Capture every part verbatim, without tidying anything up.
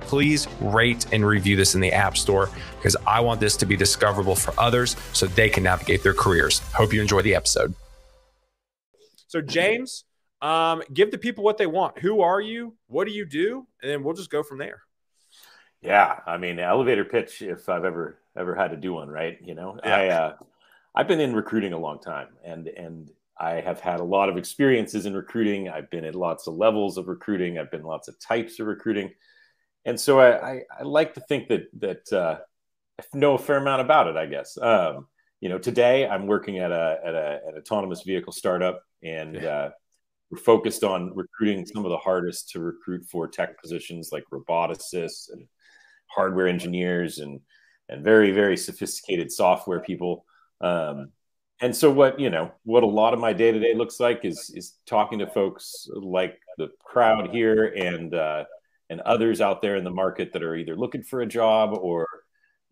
please rate and review this in the App Store because I want this to be discoverable for others so they can navigate their careers. Hope you enjoy the episode. So James, um, give the people what they want. Who are you? What do you do? And then we'll just go from there. Yeah. I mean, elevator pitch, if I've ever, ever had to do one, right? You know, yeah. I, uh, I've been in recruiting a long time and, and I have had a lot of experiences in recruiting. I've been at lots of levels of recruiting. I've been lots of types of recruiting. And so I, I, I like to think that that uh, I know a fair amount about it, I guess. Um, you know, today I'm working at a at a an autonomous vehicle startup, and yeah. uh, we're focused on recruiting some of the hardest to recruit for tech positions, like roboticists and hardware engineers, and and very very sophisticated software people. Um, and so what you know, what a lot of my day to day looks like is is talking to folks like the crowd here and. Uh, and others out there in the market that are either looking for a job or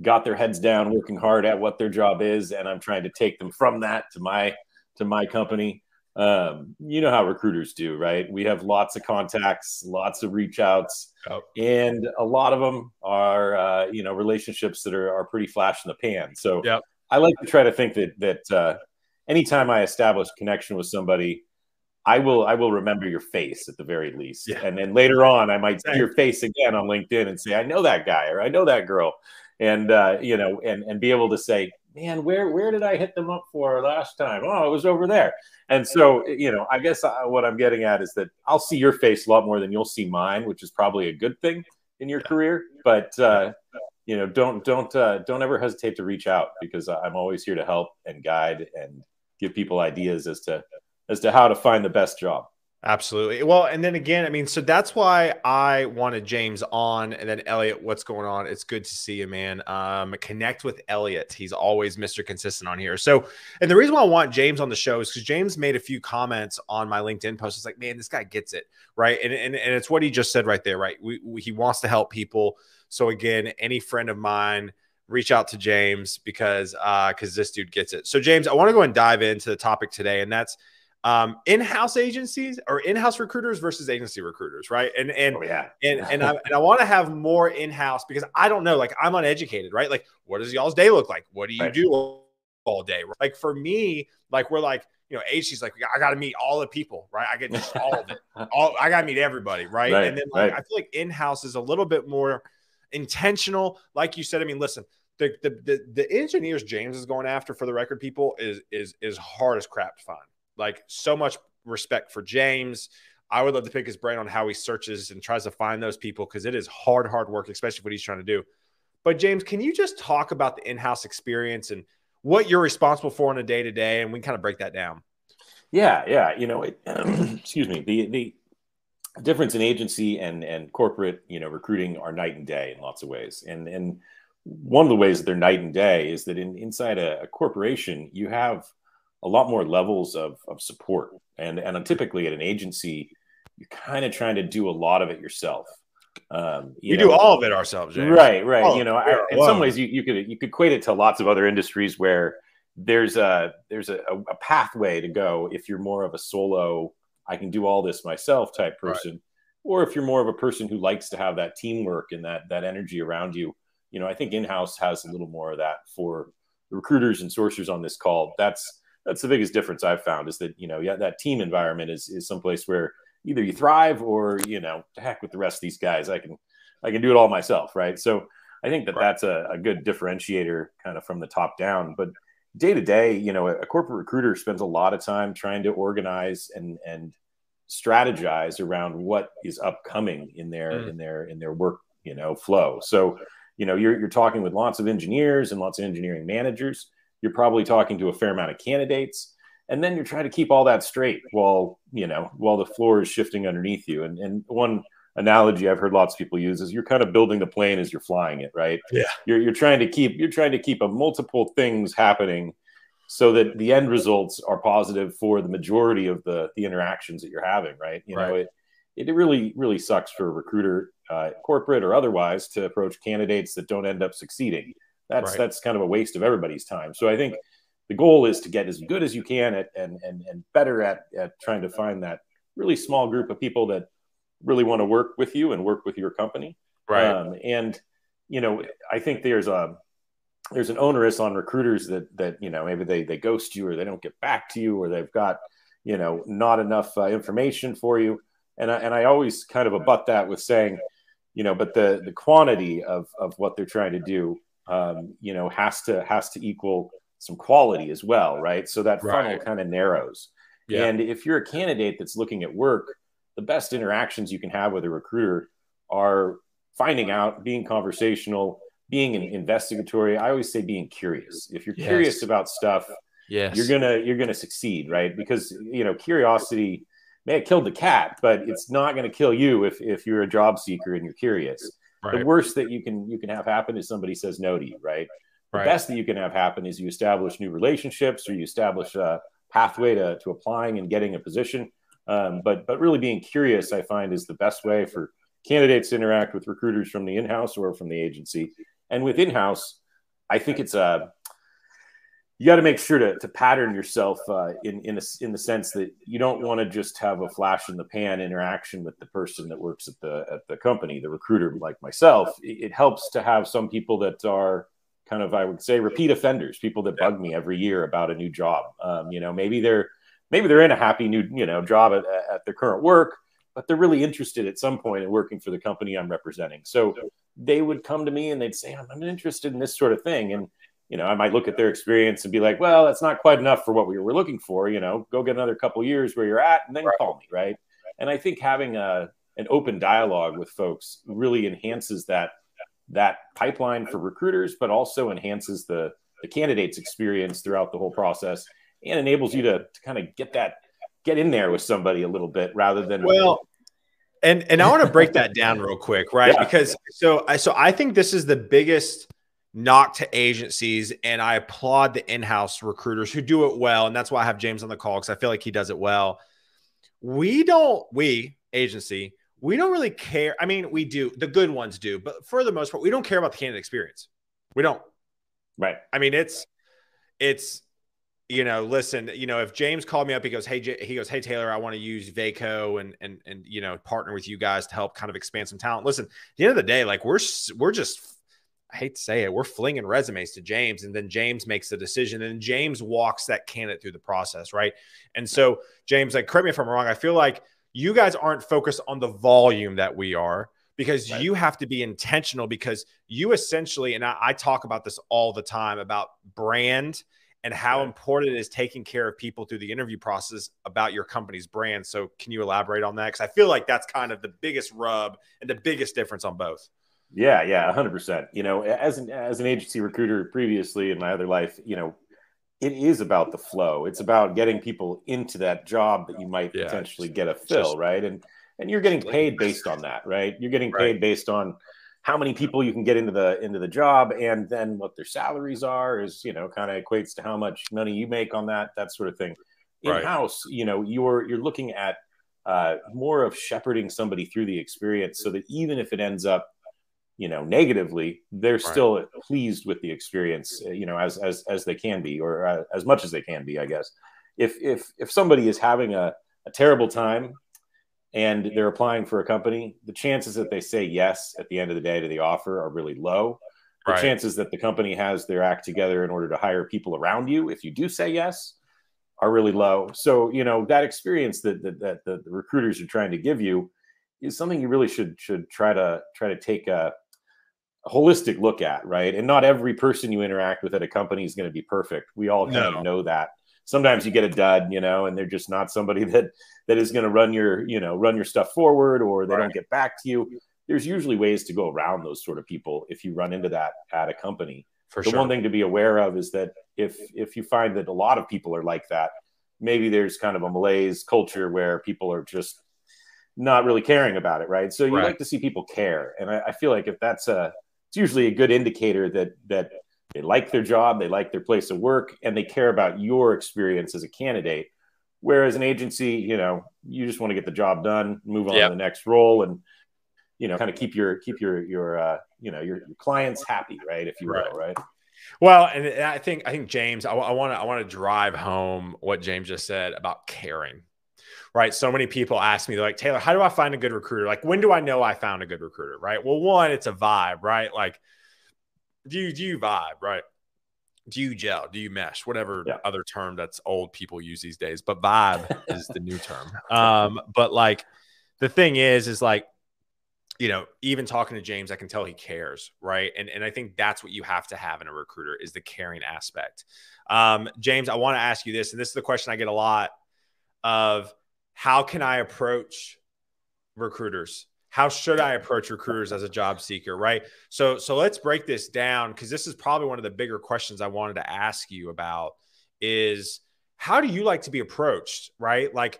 got their heads down working hard at what their job is. And I'm trying to take them from that to my, to my company. Um, you know how recruiters do, right? We have lots of contacts, lots of reach outs, oh. and a lot of them are, uh, you know, relationships that are, are pretty flash in the pan. So yep. I like to try to think that, that uh, anytime I establish connection with somebody, I will I will remember your face at the very least. Yeah. And then later on, I might see your face again on LinkedIn and say, I know that guy or I know that girl. And, uh, you know, and, and be able to say, man, where, where did I hit them up for last time? Oh, it was over there. And so, you know, I guess I, what I'm getting at is that I'll see your face a lot more than you'll see mine, which is probably a good thing in your yeah. career. But, uh, you know, don't don't uh, don't ever hesitate to reach out because I'm always here to help and guide and give people ideas as to as to how to find the best job. Absolutely. Well, and then again, I mean, so that's why I wanted James on. And then Elliot, what's going on? It's good to see you, man. Um, connect with Elliot. He's always Mister Consistent on here. So, and the reason why I want James on the show is because James made a few comments on my LinkedIn post. It's like, man, this guy gets it, right? And, and, and it's what he just said right there, right? We, we, he wants to help people. So again, any friend of mine, reach out to James because uh, because this dude gets it. So James, I want to go and dive into the topic today. And that's Um, in-house agencies or in-house recruiters versus agency recruiters, right? And and oh, yeah. and and I, and I want to have more in-house because I don't know, like I'm uneducated, right? Like, what does y'all's day look like? What do you right. do all day? Like for me, like we're like, you know, H C's like, I got to meet all the people, right? I get just all of it. All I got to meet everybody, right? right and then like, right. I feel like in-house is a little bit more intentional, like you said. I mean, listen. The, the the the engineers James is going after for the record people is is is hard as crap to find. Like so much respect for James. I would love to pick his brain on how he searches and tries to find those people because it is hard, hard work, especially what he's trying to do. But James, can you just talk about the in-house experience and what you're responsible for on a day-to-day, and we can kind of break that down? Yeah, yeah. You know, it, excuse me. The the difference in agency and and corporate, you know, recruiting are night and day in lots of ways. And and one of the ways that they're night and day is that in inside a, a corporation, you have a lot more levels of, of support. And, and typically at an agency, you're kind of trying to do a lot of it yourself. Um, you we know, do all of it ourselves. James. Right, right. Oh, you know, I, in some ways you, you could you could equate it to lots of other industries where there's a there's a, a pathway to go if you're more of a solo, I can do all this myself type person, right. or if you're more of a person who likes to have that teamwork and that that energy around you. You know, I think in-house has a little more of that for the recruiters and sourcers on this call. That's That's the biggest difference I've found is that, you know, yeah, that team environment is, is someplace where either you thrive or, you know, to heck with the rest of these guys, I can, I can do it all myself. Right. So I think that right. that's a, a good differentiator kind of from the top down, but day to day, you know, a, a corporate recruiter spends a lot of time trying to organize and, and strategize around what is upcoming in their mm. in their in their work, you know, flow. So, you know, you're you're talking with lots of engineers and lots of engineering managers. You're probably talking to a fair amount of candidates, and then you're trying to keep all that straight while, you know, while the floor is shifting underneath you. And and one analogy I've heard lots of people use is you're kind of building the plane as you're flying it, right? Yeah. You're you're trying to keep you're trying to keep a multiple things happening, so that the end results are positive for the majority of the the interactions that you're having, right? You right. know, it it really really sucks for a recruiter, uh, corporate or otherwise, to approach candidates that don't end up succeeding. That's right. that's kind of a waste of everybody's time. So I think the goal is to get as good as you can at and and and better at at trying to find that really small group of people that really want to work with you and work with your company. Right. Um, and you know, I think there's a there's an onerous on recruiters that, that, you know, maybe they, they ghost you, or they don't get back to you, or they've got, you know, not enough uh, information for you. And I, and I always kind of abut that with saying, you know, but the, the quantity of, of what they're trying to do, um, you know, has to, has to equal some quality as well. Right. So that funnel right. kind of narrows. Yeah. And if you're a candidate that's looking at work, the best interactions you can have with a recruiter are finding out, being conversational, being an investigatory. I always say being curious. If you're yes. curious about stuff, yes. you're gonna you're gonna succeed, right? Because, you know, curiosity may have killed the cat, but it's not gonna kill you if if you're a job seeker and you're curious. Right. The worst that you can you can have happen is somebody says no to you, right? The right. best that you can have happen is you establish new relationships, or you establish a pathway to to applying and getting a position. Um, but but really being curious, I find, is the best way for candidates to interact with recruiters from the in-house or from the agency. And with in-house, I think it's a, you got to make sure to, to pattern yourself uh, in in, a, in the sense that you don't want to just have a flash in the pan interaction with the person that works at the at the company, the recruiter like myself. It, it helps to have some people that are kind of, I would say, repeat offenders, people that bug me every year about a new job. Um, you know, maybe they're maybe they're in a happy new you know job at, at their current work, but they're really interested at some point in working for the company I'm representing. So they would come to me and they'd say, I'm interested in this sort of thing. And, you know, I might look at their experience and be like, well, that's not quite enough for what we were looking for. You know, go get another couple of years where you're at, and then right. call me. Right. And I think having a, an open dialogue with folks really enhances that, that pipeline for recruiters, but also enhances the, the candidate's experience throughout the whole process, and enables you to, to kind of get that, get in there with somebody a little bit rather than well and and I want to break that down real quick, right? Yeah. Because so I so I think this is the biggest knock to agencies, and I applaud the in-house recruiters who do it well, and that's why I have James on the call, because I feel like he does it well. We don't we agency we don't really care. I mean, we do, the good ones do, but for the most part, we don't care about the candidate experience. We don't. Right. I mean, it's it's you know, listen, you know, if James called me up, he goes, Hey, J he goes, Hey Taylor, I want to use Vaco and, and, and, you know, partner with you guys to help kind of expand some talent. Listen, at the end of the day, like we're, we're just, I hate to say it, we're flinging resumes to James, and then James makes the decision, and James walks that candidate through the process. Right. And so James, like, correct me if I'm wrong, I feel like you guys aren't focused on the volume that we are, because right. you have to be intentional, because you essentially, and I, I talk about this all the time about brand and how important it is taking care of people through the interview process about your company's brand. So can you elaborate on that? Because I feel like that's kind of the biggest rub and the biggest difference on both. Yeah, yeah, one hundred percent. You know, as an, as an agency recruiter previously in my other life, you know, it is about the flow. It's about getting people into that job that you might yeah, potentially get a fill, just, right? And and you're getting paid based on that, right? You're getting right. paid based on how many people you can get into the into the job, and then what their salaries are is, you know, kind of equates to how much money you make on that, that sort of thing. In-house, right. you know, you're you're looking at uh, more of shepherding somebody through the experience, so that even if it ends up, you know, negatively, they're right. still pleased with the experience, you know, as as as they can be, or uh, as much as they can be, I guess. If if if somebody is having a, a terrible time, and they're applying for a company, the chances that they say yes at the end of the day to the offer are really low. The right. chances that the company has their act together in order to hire people around you, if you do say yes, are really low. So, you know, that experience that that, that the recruiters are trying to give you is something you really should should try to try to take a, a holistic look at, right? And not every person you interact with at a company is going to be perfect. We all kind no. of know that. sometimes you get a dud, you know, and they're just not somebody that that is going to run your, you know, run your stuff forward, or they right. don't get back to you. There's usually ways to go around those sort of people if you run into that at a company. For the sure. one thing to be aware of is that if if you find that a lot of people are like that, maybe there's kind of a malaise culture where people are just not really caring about it, right? So you right. like to see people care. And I, I feel like if that's a, it's usually a good indicator that that they like their job, they like their place of work, and they care about your experience as a candidate. Whereas an agency, you know, you just want to get the job done, move on yep. to the next role, and you know, kind of keep your keep your your uh, you know your, your clients happy, right? If you right. will, right? Well, and I think I think James, I want to I want to drive home what James just said about caring, right? So many people ask me, they're like, Taylor, how do I find a good recruiter? Like, when do I know I found a good recruiter, right? Well, one, it's a vibe, right? Like, do you do you vibe, right? Do you gel? Do you mesh? Whatever yeah. other term that's old people use these days, but vibe is the new term. Um, but like, the thing is, is like. You know, even talking to James, I can tell he cares, right? And and I think that's what you have to have in a recruiter is the caring aspect. Um, James, I want to ask you this, and this is the question I get a lot of: how can I approach recruiters? How should I approach recruiters as a job seeker, right? So so let's break this down, because this is probably one of the bigger questions I wanted to ask you about is how do you like to be approached, right? Like,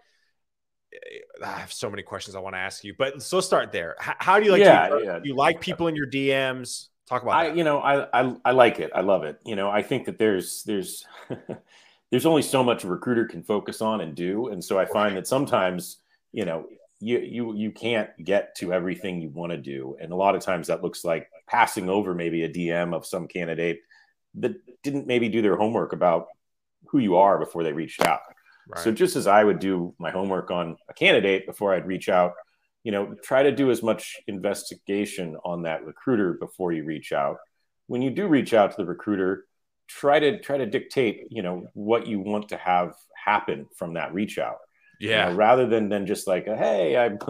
I have so many questions I want to ask you, but so start there. How, how do you like? Yeah, to, yeah. Do you like people in your D Ms? Talk about that. I, you know, I, I I like it. I love it. You know, I think that there's there's there's only so much a recruiter can focus on and do, and so I find that sometimes you know you you you can't get to everything you want to do, and a lot of times that looks like passing over maybe a D M of some candidate that didn't maybe do their homework about who you are before they reached out. Right. So just as I would do my homework on a candidate before I'd reach out, you know, try to do as much investigation on that recruiter before you reach out. When you do reach out to the recruiter, try to try to dictate, you know, what you want to have happen from that reach out. Yeah. You know, rather than than just like, hey, I'm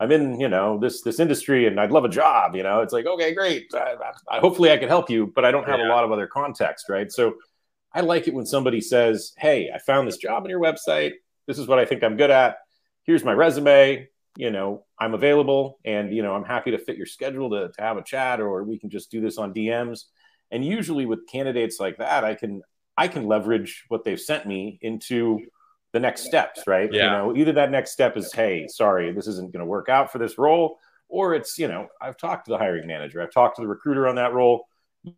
I'm in, you know, this this industry and I'd love a job. You know, it's like, okay, great. I, I, hopefully I can help you, but I don't have yeah. a lot of other context, right? So. I like it when somebody says, hey, I found this job on your website. This is what I think I'm good at. Here's my resume. You know, I'm available and, you know, I'm happy to fit your schedule to, to have a chat, or we can just do this on D Ms. And usually with candidates like that, I can I can leverage what they've sent me into the next steps, right? Yeah. You know, either that next step is, hey, sorry, this isn't going to work out for this role. Or it's, you know, I've talked to the hiring manager. I've talked to the recruiter on that role.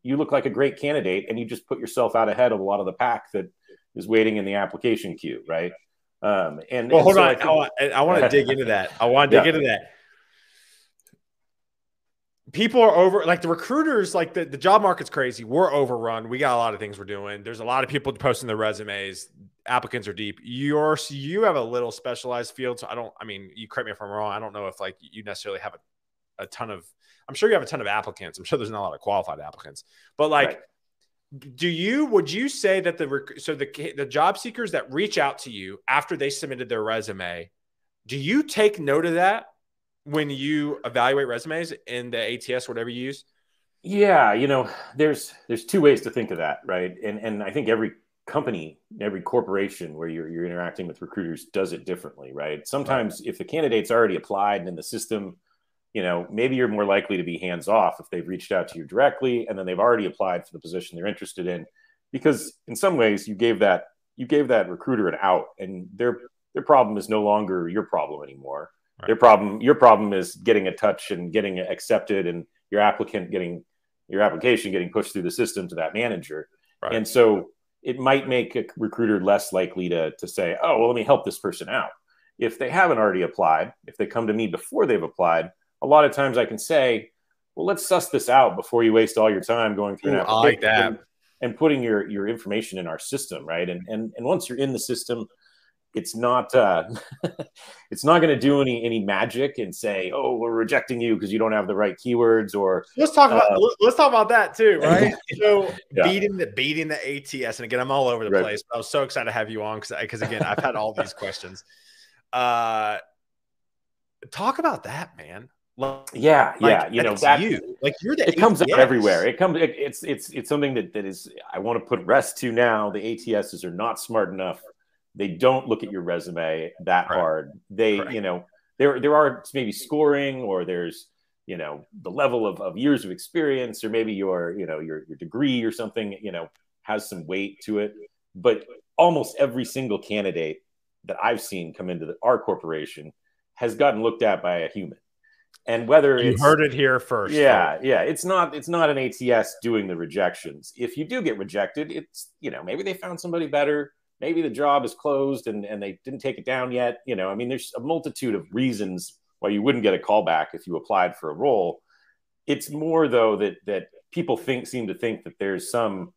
You look like a great candidate, and you just put yourself out ahead of a lot of the pack that is waiting in the application queue, right? Um, and well, and hold so on, I, think- I want, I want to dig into that. I want to dig yeah. into that. People are over, like the recruiters, like the, the job market's crazy. We're overrun. We got a lot of things we're doing. There's a lot of people posting their resumes. Applicants are deep. You're, you have a little specialized field, so I don't. I mean, you correct me if I'm wrong. I don't know if like you necessarily have a, a ton of. I'm sure you have a ton of applicants. I'm sure there's not a lot of qualified applicants, but like, right. do you, would you say that the, rec- so the, the job seekers that reach out to you after they submitted their resume, do you take note of that when you evaluate resumes in the A T S, whatever you use? Yeah. You know, there's, there's two ways to think of that. Right. And, and I think every company, every corporation where you're, you're interacting with recruiters does it differently. Right. Sometimes right. if the candidate's already applied and in the system, you know, maybe you're more likely to be hands off if they've reached out to you directly and then they've already applied for the position they're interested in, because in some ways you gave that you gave that recruiter an out, and their their problem is no longer your problem anymore. Right. Their problem, your problem is getting a touch and getting accepted, and your applicant getting your application getting pushed through the system to that manager. Right. And so it might make a recruiter less likely to to say, oh, well, let me help this person out. If they haven't already applied, if they come to me before they've applied, a lot of times I can say, well, let's suss this out before you waste all your time going through an application like that. And, and putting your, your information in our system, right? And and and once you're in the system, it's not uh, it's not going to do any any magic and say, oh, we're rejecting you because you don't have the right keywords. Or let's talk about uh, let's talk about that too, right? So yeah. beating the beating the A T S, and again, I'm all over the right. place. But I was so excited to have you on because because again, I've had all these questions. Uh, talk about that, man. Like, yeah, yeah, like, you know, that's you. Like you're the. It A T S. Comes out everywhere. It comes. It, it's it's it's something that that is. I want to put rest to now. The A T Ss are not smart enough. They don't look at your resume that right. hard. They, right. you know, there there are maybe scoring, or there's, you know, the level of, of years of experience, or maybe your you know your your degree or something, you know, has some weight to it. But almost every single candidate that I've seen come into the, our corporation has gotten looked at by a human. And whether you it's, heard it here first, yeah, right? yeah, it's not it's not an A T S doing the rejections. If you do get rejected, it's you know maybe they found somebody better, maybe the job is closed and and they didn't take it down yet. You know, I mean, there's a multitude of reasons why you wouldn't get a callback if you applied for a role. It's more though that that people think seem to think that there's some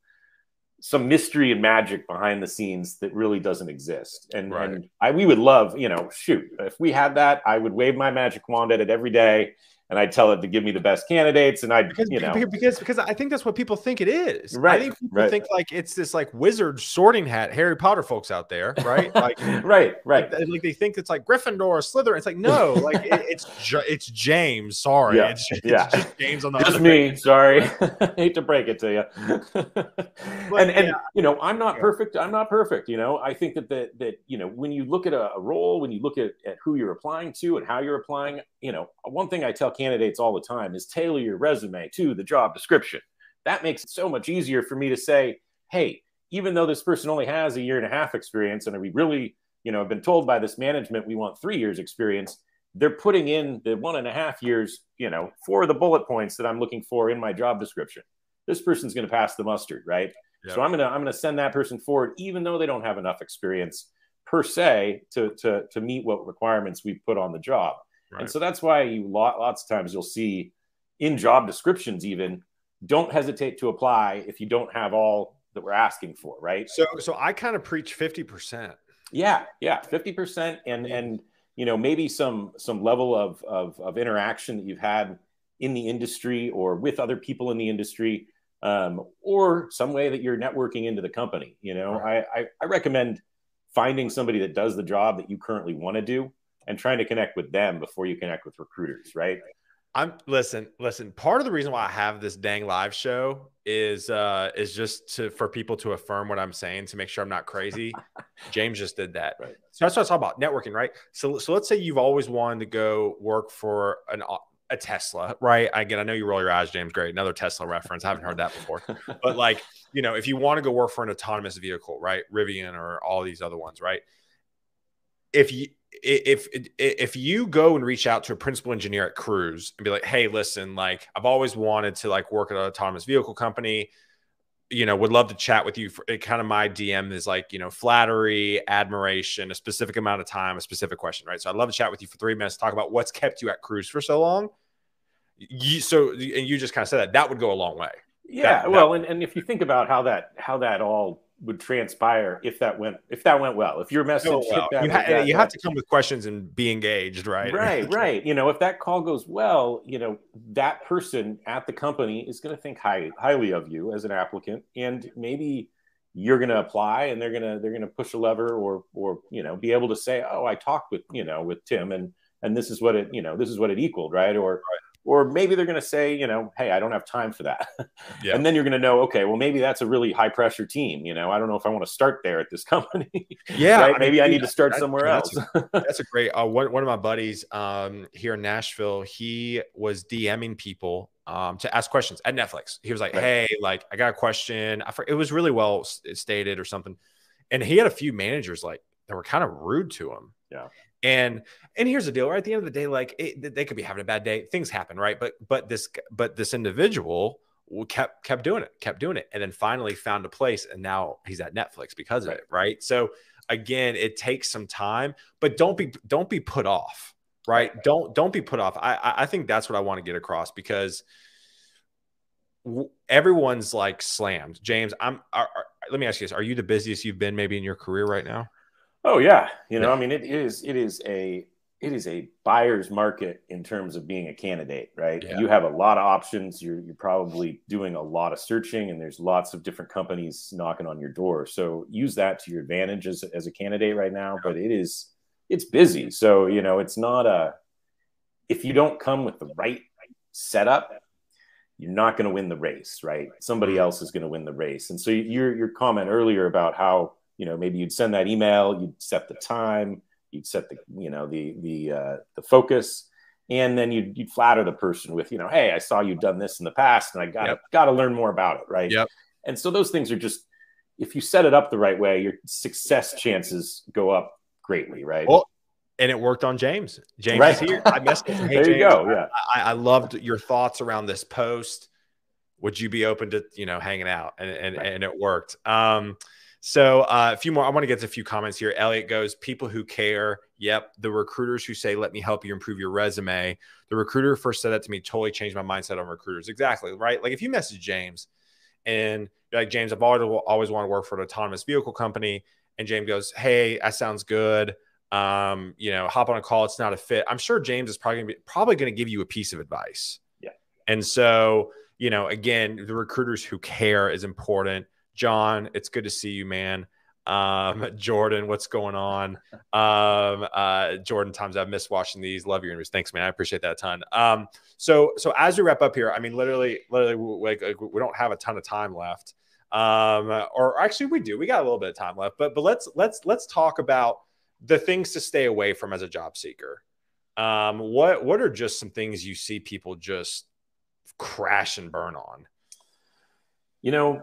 some mystery and magic behind the scenes that really doesn't exist. And, right. and I, we would love, you know, shoot, if we had that, I would wave my magic wand at it every day. And I'd tell it to give me the best candidates. And I'd, because, you know, because, because I think that's what people think it is. Right. I think people right. think like, it's this like wizard sorting hat, Harry Potter folks out there. Right. Like, right. Right. Like, like they think it's like Gryffindor or Slytherin. It's like, no, like it, it's, ju- it's James. Sorry. Yeah. It's, it's yeah. just James on the Just me. Page. Sorry. I hate to break it to you. but, and, and yeah. you know, I'm not yeah. perfect. I'm not perfect. You know, I think that, that, that, you know, when you look at a, a role, when you look at, at who you're applying to and how you're applying, you know, one thing I tell candidates all the time is tailor your resume to the job description. That makes it so much easier for me to say, hey, even though this person only has a year and a half experience, and we really, you know, have been told by this management, we want three years experience, they're putting in the one and a half years, you know, for the bullet points that I'm looking for in my job description. This person's going to pass the mustard, right? Yep. So I'm going to, I'm going to send that person forward, even though they don't have enough experience per se to, to, to meet what requirements we put on the job. Right. And so that's why you lot, lots of times you'll see in job descriptions, even, don't hesitate to apply if you don't have all that we're asking for. Right. So, so I kind of preach fifty percent. Yeah. Yeah. fifty percent. And, and, you know, maybe some, some level of, of, of interaction that you've had in the industry or with other people in the industry, um, or some way that you're networking into the company. You know, right. I, I, I recommend finding somebody that does the job that you currently want to do, and trying to connect with them before you connect with recruiters, right? I'm listen, listen. Part of the reason why I have this dang live show is uh, is just to, for people to affirm what I'm saying, to make sure I'm not crazy. James just did that. Right. So that's what I was talking about, networking, right? So, so let's say you've always wanted to go work for an a Tesla, right? Again, I know you roll your eyes, James. Great, another Tesla reference. I haven't heard that before. But like, you know, if you want to go work for an autonomous vehicle, right? Rivian or all these other ones, right? If you If if you go and reach out to a principal engineer at Cruise and be like, hey, listen, like I've always wanted to like work at an autonomous vehicle company, you know, would love to chat with you. For, it kind of my D M is like, you know, flattery, admiration, a specific amount of time, a specific question, right? So I'd love to chat with you for three minutes, talk about what's kept you at Cruise for so long. You, so and you just kind of said that that would go a long way. Yeah, that, well, that, and, and if you think about how that how that all would transpire if that went if that went well. If your message oh, well. that, you, ha- like that, you have to come with questions and be engaged, right? Right, right. You know, if that call goes well, you know, that person at the company is going to think high, highly of you as an applicant, and maybe you're going to apply, and they're going to they're going to push a lever, or or you know, be able to say, oh, I talked with you know with Tim, and and this is what it you know this is what it equaled, right? Or right. Or maybe they're going to say, you know, hey, I don't have time for that. Yeah. And then you're going to know, okay, well, maybe that's a really high pressure team. You know, I don't know if I want to start there at this company. Yeah. Right? I mean, maybe I need to start I, somewhere I, else. That's a, that's a great, uh, one, one of my buddies um, here in Nashville, he was DMing people um, to ask questions at Netflix. He was like, right. hey, like I got a question. I, it was really well stated or something. And he had a few managers like that were kind of rude to him. Yeah. And, and here's the deal, right? At the end of the day, like it, they could be having a bad day. Things happen, right? But, but this, but this individual kept, kept doing it, kept doing it. And then finally found a place, and now he's at Netflix because of it. Right. So again, it takes some time, but don't be, don't be put off, right? right. Don't, don't be put off. I, I think that's what I want to get across, because everyone's like slammed. James, I'm, are, are, let me ask you this. Are you the busiest you've been maybe in your career right now? Oh yeah, you know, I mean, it is it is a it is a buyer's market in terms of being a candidate, right? Yeah. You have a lot of options. You're you're probably doing a lot of searching, and there's lots of different companies knocking on your door. So use that to your advantage as as a candidate right now. But it is it's busy, so you know, it's not a if you don't come with the right setup, you're not going to win the race, right? Somebody else is going to win the race. And so your your comment earlier about how, you know, maybe you'd send that email, you'd set the time, you'd set the, you know, the the uh, the focus, and then you'd, you'd flatter the person with, you know, hey, I saw you've done this in the past, and I got yep. got to learn more about it, right? Yep. And so those things are just, if you set it up the right way, your success chances go up greatly, right? Well, and it worked on James. James right. is here. I missed it. Hey, there you James, go. Yeah, I, I loved your thoughts around this post. Would you be open to, you know, hanging out? And and, right. and it worked. Um, so uh, a few more. I want to get to a few comments here. Elliot goes, people who care. Yep. The recruiters who say, let me help you improve your resume. The recruiter first said that to me, totally changed my mindset on recruiters. Exactly. Right. Like if you message James and you're like, James, I've always, always want to work for an autonomous vehicle company. And James goes, hey, that sounds good. Um, you know, hop on a call. It's not a fit. I'm sure James is probably gonna be, probably going to give you a piece of advice. Yeah. And so, you know, again, the recruiters who care is important. John, it's good to see you, man. Um, Jordan, what's going on? Um, uh, Jordan, times I've missed watching these. Love your interviews. Thanks, man. I appreciate that a ton. Um, so, so as we wrap up here, I mean, literally, literally, like, like we don't have a ton of time left. Um, or actually, we do. We got a little bit of time left. But, but let's let's let's talk about the things to stay away from as a job seeker. Um, what what are just some things you see people just crash and burn on? You know,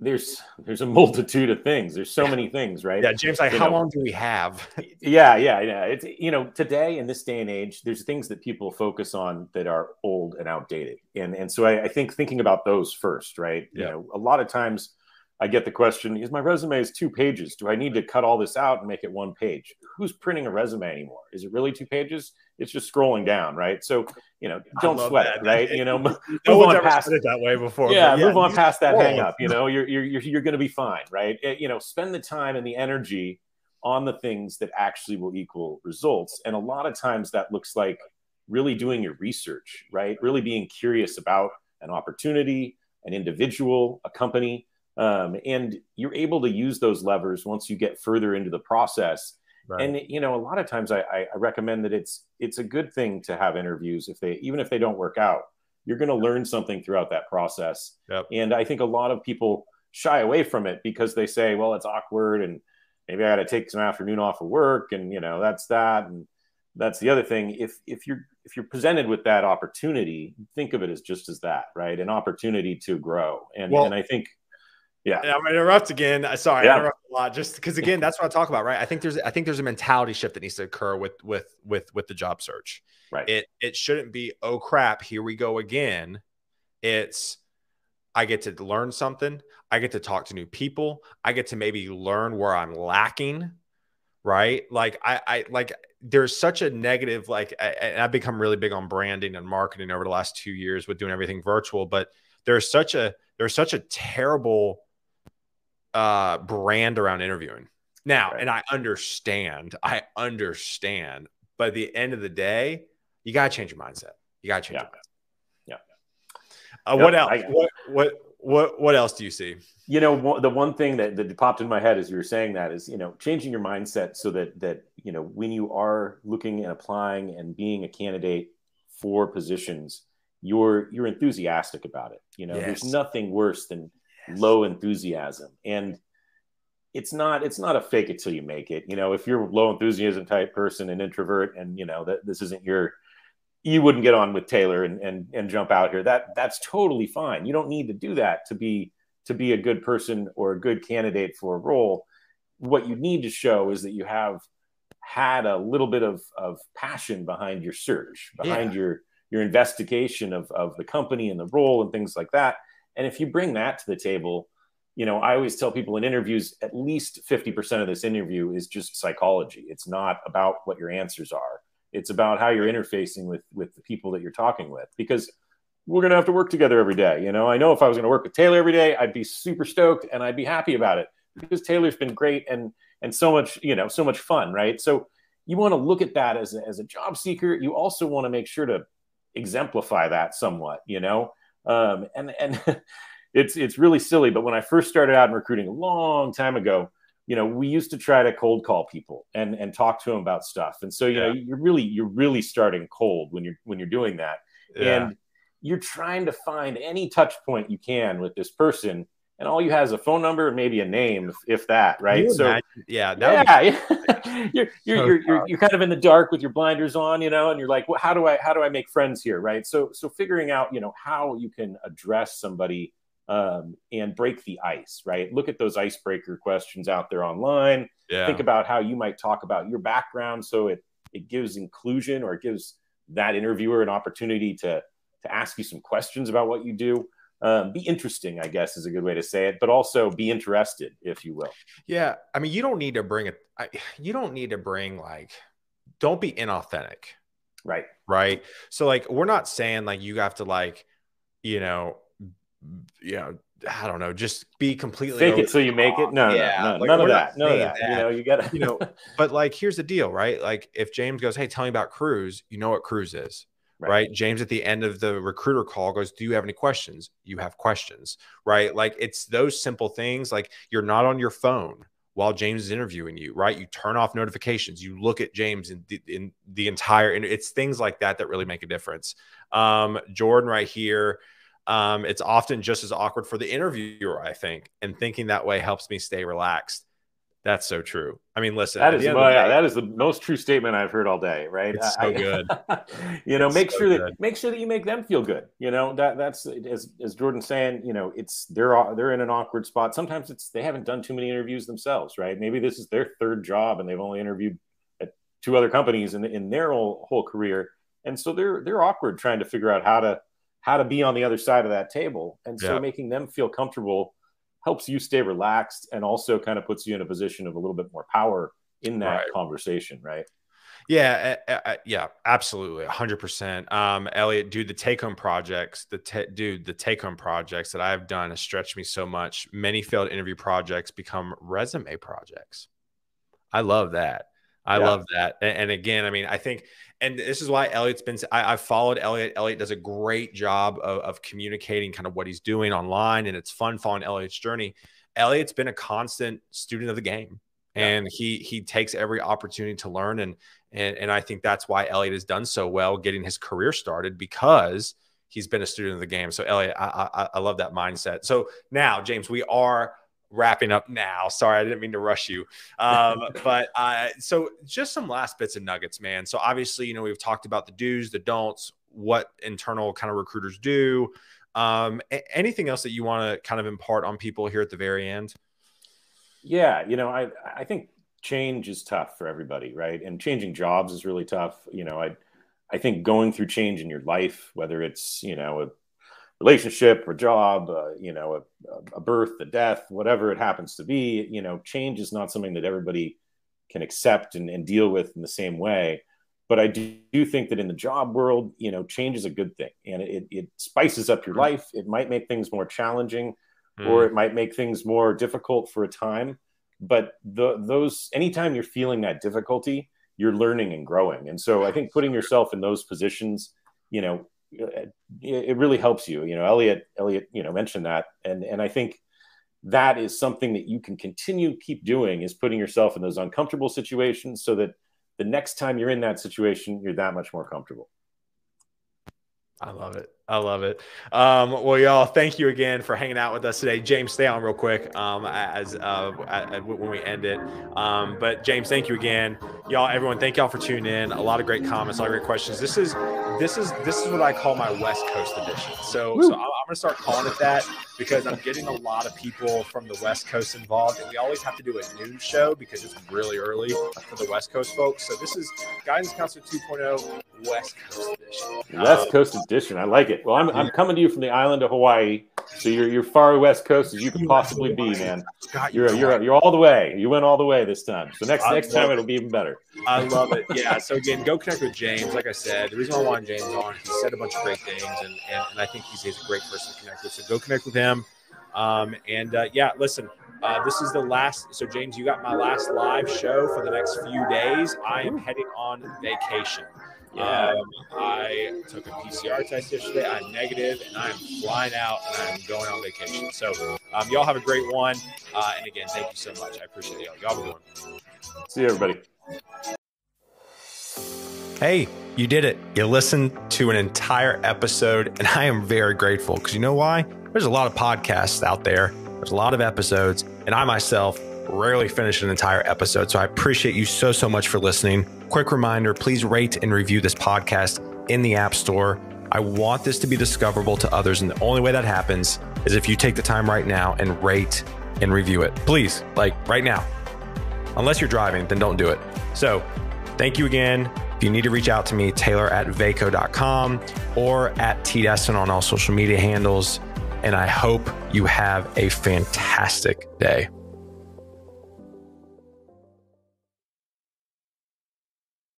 there's there's a multitude of things. There's so many things, right? Yeah, James, like, you how know, long do we have? yeah, yeah, yeah. It's, you know, today in this day and age, there's things that people focus on that are old and outdated. And and so I, I think thinking about those first, right? Yeah. You know, a lot of times I get the question, is my resume is two pages? Do I need to cut all this out and make it one page? Who's printing a resume anymore? Is it really two pages? It's just scrolling down, right? So, you know, don't sweat that. It, right? You know, move on past it that way before. Yeah, yeah move on past that hang up. You know, you're you're you're going to be fine, right? It, you know, spend the time and the energy on the things that actually will equal results. And a lot of times that looks like really doing your research, right? Really being curious about an opportunity, an individual, a company, um, and you're able to use those levers once you get further into the process. Right. And, you know, a lot of times I, I recommend that it's it's a good thing to have interviews if they even if they don't work out, you're going to learn something throughout that process. Yep. And I think a lot of people shy away from it because they say, well, it's awkward and maybe I got to take some afternoon off of work. And, you know, that's that. And that's the other thing. If if you're if you're presented with that opportunity, think of it as just as that. Right. An opportunity to grow. And, well, and I think. Yeah. And I'm going to interrupt again. Sorry, yeah. I interrupt a lot just because, again, that's what I talk about, right? I think there's I think there's a mentality shift that needs to occur with with with with the job search. Right. It it shouldn't be, oh crap, here we go again. It's I get to learn something, I get to talk to new people, I get to maybe learn where I'm lacking, right? Like I I like there's such a negative, like I, and I've become really big on branding and marketing over the last two years with doing everything virtual, but there's such a there's such a terrible uh, brand around interviewing now. Right. And I understand, I understand, but at the end of the day, you got to change your mindset. You got to change yeah. your mindset. Yeah. Uh, no, what else? I, what, what, what, what else do you see? You know, the one thing that, that popped in my head as you were saying that is, you know, changing your mindset so that, that, you know, when you are looking and applying and being a candidate for positions, you're, you're enthusiastic about it. You know, yes. there's nothing worse than low enthusiasm. And it's not, it's not a fake it till you make it. You know, if you're low enthusiasm type person, an introvert, and you know, that this isn't your, you wouldn't get on with Taylor and, and, and jump out here. That that's totally fine. You don't need to do that to be, to be a good person or a good candidate for a role. What you need to show is that you have had a little bit of, of passion behind your search, behind yeah. your, your investigation of, of the company and the role and things like that. And if you bring that to the table, you know, I always tell people in interviews, at least fifty percent of this interview is just psychology. It's not about what your answers are. It's about how you're interfacing with, with the people that you're talking with, because we're going to have to work together every day. You know, I know if I was going to work with Taylor every day, I'd be super stoked and I'd be happy about it because Taylor's been great and, and so much, you know, so much fun, right? So you want to look at that as a, as a job seeker. You also want to make sure to exemplify that somewhat, you know? Um, and, and it's, it's really silly, but when I first started out in recruiting a long time ago, you know, we used to try to cold call people and, and talk to them about stuff. And so, you yeah. know, you're really, you're really starting cold when you're, when you're doing that. Yeah. And you're trying to find any touch point you can with this person. And all you have is a phone number and maybe a name, if, if that, right? So imagine? yeah, that yeah, be- you're you're so you're, you're you're kind of in the dark with your blinders on, you know, and you're like, well, how do I how do I make friends here, right? So so figuring out, you know, how you can address somebody um, and break the ice, right? Look at those icebreaker questions out there online. Yeah. Think about how you might talk about your background, so it it gives inclusion, or it gives that interviewer an opportunity to to ask you some questions about what you do. Um, be interesting, I guess, is a good way to say it, but also be interested, if you will. Yeah. I mean, you don't need to bring it. You don't need to bring like, don't be inauthentic. Right. Right. So like, we're not saying like, you have to like, you know, you know, I don't know, just be completely fake it till you make it. No, yeah, no, no, like, none of that. None of that. that. You know, you gotta, you know, but like, here's the deal, right? Like if James goes, hey, tell me about Cruise, you know what Cruise is. Right. right. James at the end of the recruiter call goes, do you have any questions? You have questions, right? Like it's those simple things. Like you're not on your phone while James is interviewing you, right? You turn off notifications, you look at James in the, in the entire, and it's things like that, that really make a difference. Um, Jordan right here. Um, it's often just as awkward for the interviewer, I think. And thinking that way helps me stay relaxed. That's so true. I mean, listen, that is, well, day, yeah, that is the most true statement I've heard all day. Right. It's so I, good. you know, it's make so sure good. that, make sure that you make them feel good. You know, that that's, as, as Jordan's saying, you know, it's, they're, they're in an awkward spot. Sometimes it's, they haven't done too many interviews themselves, right? Maybe this is their third job and they've only interviewed at two other companies in in their whole, whole career. And so they're, they're awkward trying to figure out how to, how to be on the other side of that table. And so yeah. making them feel comfortable helps you stay relaxed and also kind of puts you in a position of a little bit more power in that right. conversation, right? Yeah, uh, uh, yeah, absolutely, one hundred percent. Um, Elliot, dude, the take-home projects, the te- dude, the take-home projects that I've done has stretched me so much. Many failed interview projects become resume projects. I love that. I yeah. love that. And, and again, I mean, I think, and this is why Elliot's been, I, I followed Elliot. Elliot does a great job of, of communicating kind of what he's doing online. And it's fun following Elliot's journey. Elliot's been a constant student of the game yeah. and he, he takes every opportunity to learn. And, and, and I think that's why Elliot has done so well getting his career started, because he's been a student of the game. So Elliot, I, I, I love that mindset. So now, James, we are wrapping up now. Sorry, I didn't mean to rush you. Um, but uh, so just some last bits and nuggets, man. So obviously, you know, we've talked about the do's, the don'ts, what internal kind of recruiters do. Um, a- anything else that you want to kind of impart on people here at the very end? Yeah, you know, I, I think change is tough for everybody, right? And changing jobs is really tough. You know, I, I think going through change in your life, whether it's, you know, a relationship or job, uh, you know, a, a birth, a death, whatever it happens to be, you know, change is not something that everybody can accept and, and deal with in the same way. But I do, do think that in the job world, you know, change is a good thing, and it, it spices up your life. It might make things more challenging, mm. or it might make things more difficult for a time. But the, those, anytime you're feeling that difficulty, you're learning and growing. And so I think putting yourself in those positions, you know, it really helps you, you know, Elliot, Elliot, you know, mentioned that. And, and I think that is something that you can continue, keep doing, is putting yourself in those uncomfortable situations so that the next time you're in that situation, you're that much more comfortable. I love it. I love it. Um, well, y'all, thank you again for hanging out with us today. James, stay on real quick um, as uh, as when we end it. Um, but James, thank you again, y'all. Everyone, thank y'all for tuning in. A lot of great comments, a lot of great questions. This is this is this is what I call my West Coast edition. So, so I'm going to start calling it that, because I'm getting a lot of people from the West Coast involved, and we always have to do a news show because it's really early for the West Coast folks. So this is Guidance Counselor two point oh West Coast edition. West um, Coast edition. I like it. Well, I'm I'm coming to you from the island of Hawaii, so you're you're far West Coast as you can possibly be, man. You're you're you're all the way. You went all the way this time. So next next time it'll be even better. I love it. Yeah. So again, go connect with James. Like I said, the reason I wanted James on, he said a bunch of great things, and and, and I think he's, he's a great person to connect with. So go connect with him. Um, and uh, yeah, listen, uh, this is the last. So James, you got my last live show for the next few days. I am heading on vacation. Yeah. Um, I took a P C R test yesterday. I'm negative, and I'm flying out, and I'm going on vacation. So Um, y'all have a great one. Uh, and again, thank you so much. I appreciate it. Y'all have a good one. See you, everybody. Hey, you did it. You listened to an entire episode, and I am very grateful, because you know why? There's a lot of podcasts out there. There's a lot of episodes, and I myself rarely finish an entire episode. So I appreciate you so, so much for listening. Quick reminder, please rate and review this podcast in the App Store. I want this to be discoverable to others. And the only way that happens is if you take the time right now and rate and review it. Please, like right now. Unless you're driving, then don't do it. So thank you again. If you need to reach out to me, Taylor at vaco dot com or at T Destin on all social media handles. And I hope you have a fantastic day.